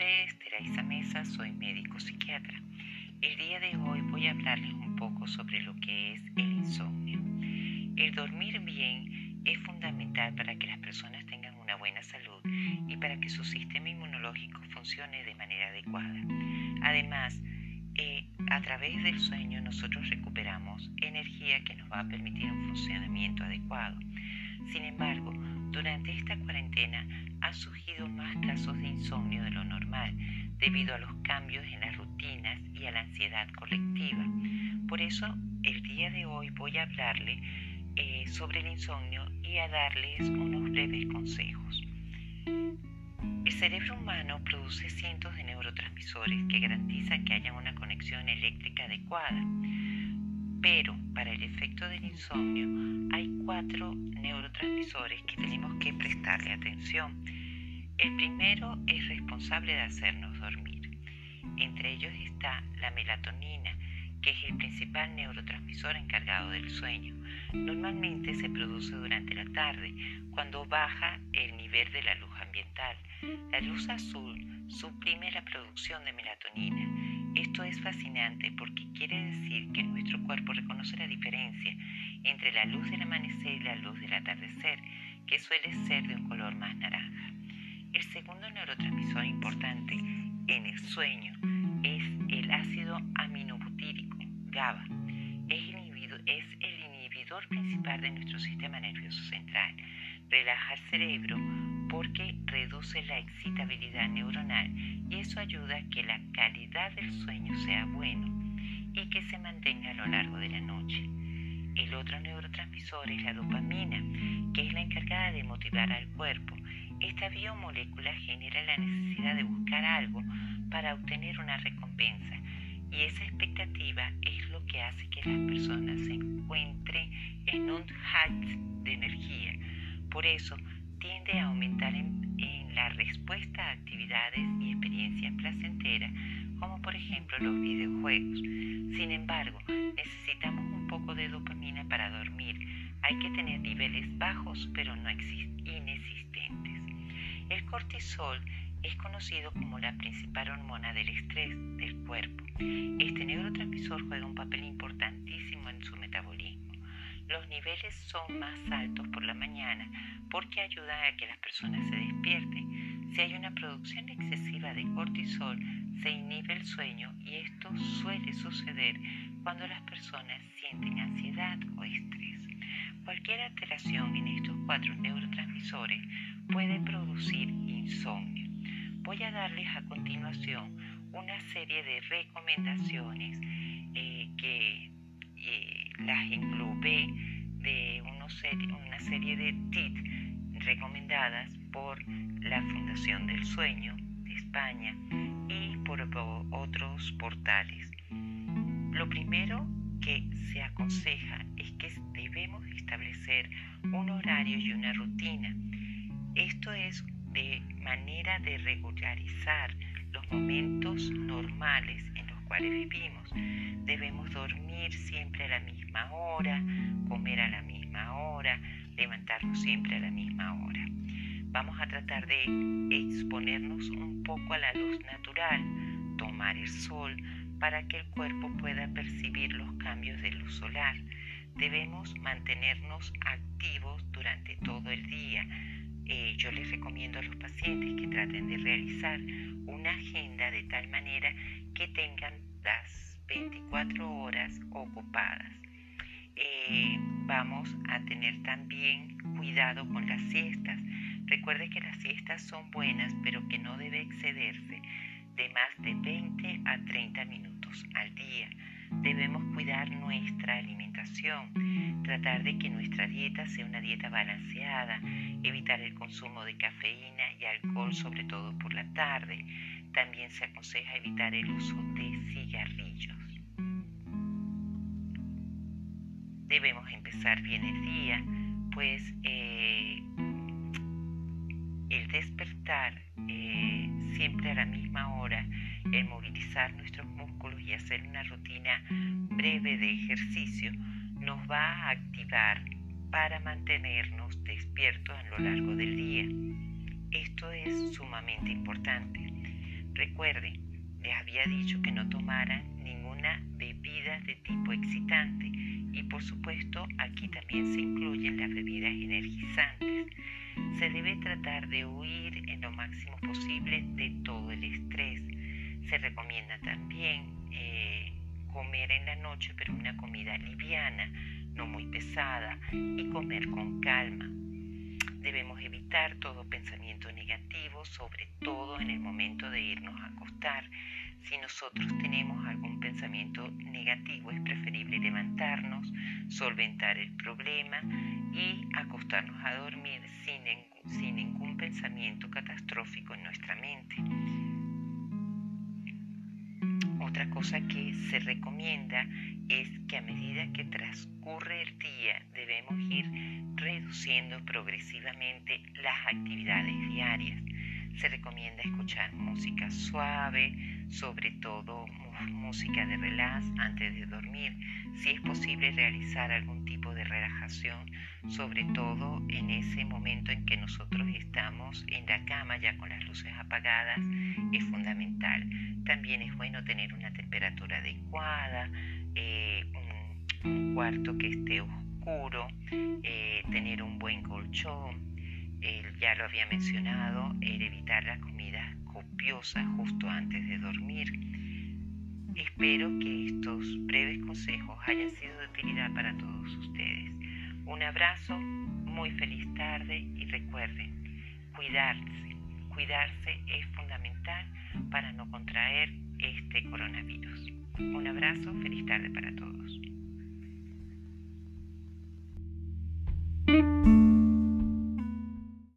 nombre es Teresa Mesa, soy médico psiquiatra. El día de hoy voy a hablarles un poco sobre lo que es el insomnio. El dormir bien es fundamental para que las personas tengan una buena salud y para que su sistema inmunológico funcione de manera adecuada. Además, a través del sueño nosotros recuperamos energía que nos va a permitir un funcionamiento adecuado. Sin embargo, durante esta cuarentena han surgido más casos de insomnio de lo normal debido a los cambios en las rutinas y a la ansiedad colectiva. Por eso, el día de hoy voy a hablarle sobre el insomnio y a darles unos breves consejos. El cerebro humano produce cientos de neurotransmisores que garantizan que haya una conexión eléctrica adecuada. Pero para el efecto del insomnio hay 4 neurotransmisores que tenemos que prestarle atención. El primero es responsable de hacernos dormir. Entre ellos está la melatonina, que es el principal neurotransmisor encargado del sueño. Normalmente se produce durante la tarde, cuando baja el nivel de la luz ambiental. La luz azul suprime la producción de melatonina. Esto es fascinante porque quiere decir que nuestro cuerpo reconoce la diferencia entre la luz del amanecer y la luz del atardecer, que suele ser de un color más naranja. El segundo neurotransmisor importante en el sueño es el ácido aminobutírico, GABA. Es el inhibidor principal de nuestro sistema nervioso central. Relaja el cerebro porque reduce la excitabilidad neuronal y eso ayuda a que la calidad del sueño sea buena y que se mantenga a lo largo de la noche. El otro neurotransmisor es la dopamina, que es la encargada de motivar al cuerpo. Esta biomolécula genera la necesidad de buscar algo para obtener una recompensa, y esa expectativa es lo que hace que las personas se encuentren en un high de energía. Por eso tiende a aumentar en la respuesta a actividades y experiencias placenteras, como por ejemplo los videojuegos. Sin embargo, necesitamos un poco de dopamina para dormir. Hay que tener niveles bajos, pero no inexistentes. El cortisol es conocido como la principal hormona del estrés del cuerpo. Este neurotransmisor juega un papel importantísimo en su metabolismo. Los niveles son más altos por la mañana porque ayuda a que las personas se despierten. Si hay una producción excesiva de cortisol, se inhibe el sueño y esto suele suceder cuando las personas sienten ansiedad o estrés. Cualquier alteración en estos 4 neurotransmisores puede producir insomnio. Voy a darles a continuación una serie de recomendaciones que las englobé de una serie de tips recomendadas por la Fundación del Sueño de España y por otros portales. Lo primero que se aconseja es que debemos establecer un horario y una rutina. Esto es de manera de regularizar los momentos normales en los cuales vivimos. Debemos dormir siempre a la misma hora, comer a la misma hora, levantarnos siempre a la misma hora. Vamos a tratar de exponernos un poco a la luz natural, tomar el sol para que el cuerpo pueda percibir los cambios de luz solar. Debemos mantenernos activos durante todo el día. Yo les recomiendo a los pacientes que traten de realizar una agenda de tal manera que tengan las 24 horas ocupadas. Vamos a tener también cuidado con las siestas. Recuerde que las siestas son buenas, pero que no debe excederse de más de 20 a 30 minutos al día. Debemos cuidar nuestra alimentación, tratar de que nuestra dieta sea una dieta balanceada, evitar el consumo de cafeína y alcohol, sobre todo por la tarde. También se aconseja evitar el uso de cigarrillos. Debemos empezar bien el día, pues el despertar siempre a la misma hora, el movilizar nuestros músculos y hacer una rutina breve de ejercicio nos va a activar para mantenernos despiertos a lo largo del día. Esto es sumamente importante. Recuerde, les había dicho que no tomaran ninguna bebida de tipo excitante y por supuesto aquí también se incluyen las bebidas energizantes. Se debe tratar de huir en lo máximo posible de todo el estrés. Se recomienda también comer en la noche, pero una comida liviana, no muy pesada, y comer con calma. Debemos evitar todo pensamiento negativo, sobre todo en el momento de irnos a acostar. Si nosotros tenemos algún pensamiento negativo, es preferible levantarnos, solventar el problema y acostarnos a dormir sin ningún pensamiento catastrófico en nuestra mente. Otra cosa que se recomienda es que a medida que transcurre el día debemos ir reduciendo progresivamente las actividades diarias. Se recomienda escuchar música suave, sobre todo música de relax antes de dormir. Si es posible realizar algún tipo de relajación, sobre todo en ese momento en que nosotros estamos en la cama ya con las luces apagadas, es fundamental. También es bueno tener una temperatura adecuada, un cuarto que esté oscuro, tener un buen colchón. Ya lo había mencionado, el evitar las comidas copiosas justo antes de dormir. Espero que estos breves consejos hayan sido de utilidad para todos ustedes. Un abrazo, muy feliz tarde y recuerden, cuidarse. Cuidarse es fundamental para no contraer este coronavirus. Un abrazo, feliz tarde para todos.